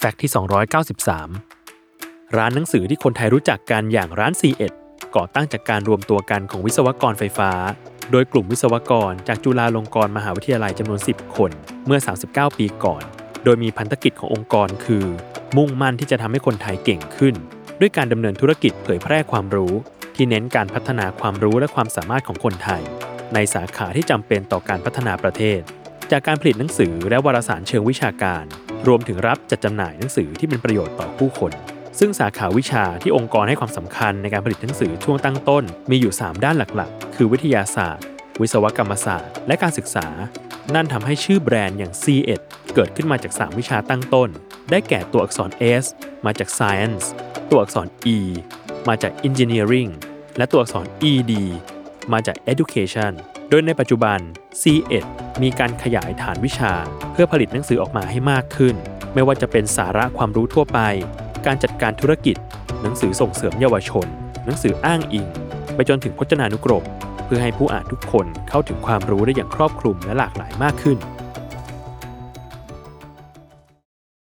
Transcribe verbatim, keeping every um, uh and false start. แฟกต์ที่สองร้อยเก้าสิบสามร้านหนังสือที่คนไทยรู้จักกันอย่างร้าน ซี วัน ก่อตั้งจากการรวมตัวกันของวิศวกรไฟฟ้าโดยกลุ่มวิศวกรจากจุฬาลงกรณ์มหาวิทยาลัยจำนวนสิบคนเมื่อสามสิบเก้าปีก่อนโดยมีพันธกิจขององค์กรคือมุ่งมั่นที่จะทำให้คนไทยเก่งขึ้นด้วยการดำเนินธุรกิจเผยแพร่ความรู้ที่เน้นการพัฒนาความรู้และความสามารถของคนไทยในสาขาที่จำเป็นต่อการพัฒนาประเทศจากการผลิตหนังสือและวารสารเชิงวิชาการรวมถึงรับจัดจำหน่ายหนังสือที่เป็นประโยชน์ต่อผู้คนซึ่งสาขาวิชาที่องค์กรให้ความสำคัญในการผลิตหนังสือช่วงตั้งต้นมีอยู่สามด้านหลักๆคือวิทยาศาสตร์วิศวกรรมศาสตร์และการศึกษานั่นทำให้ชื่อแบรนด์อย่าง ซี วัน เกิดขึ้นมาจากสามวิชาตั้งต้นได้แก่ตัวอักษร S มาจาก Science ตัวอักษร E มาจาก Engineering และตัวอักษร อี ดี มาจาก Education โดยในปัจจุบัน ซี วัน มีการขยายฐานวิชาเพื่อผลิตหนังสือออกมาให้มากขึ้นไม่ว่าจะเป็นสาระความรู้ทั่วไปการจัดการธุรกิจหนังสือส่งเสริมเยาวชนหนังสืออ้างอิงไปจนถึงพจนานุกรมเพื่อให้ผู้อ่านทุกคนเข้าถึงความรู้ได้อย่างครอบคลุมและหลากหลายมากขึ้น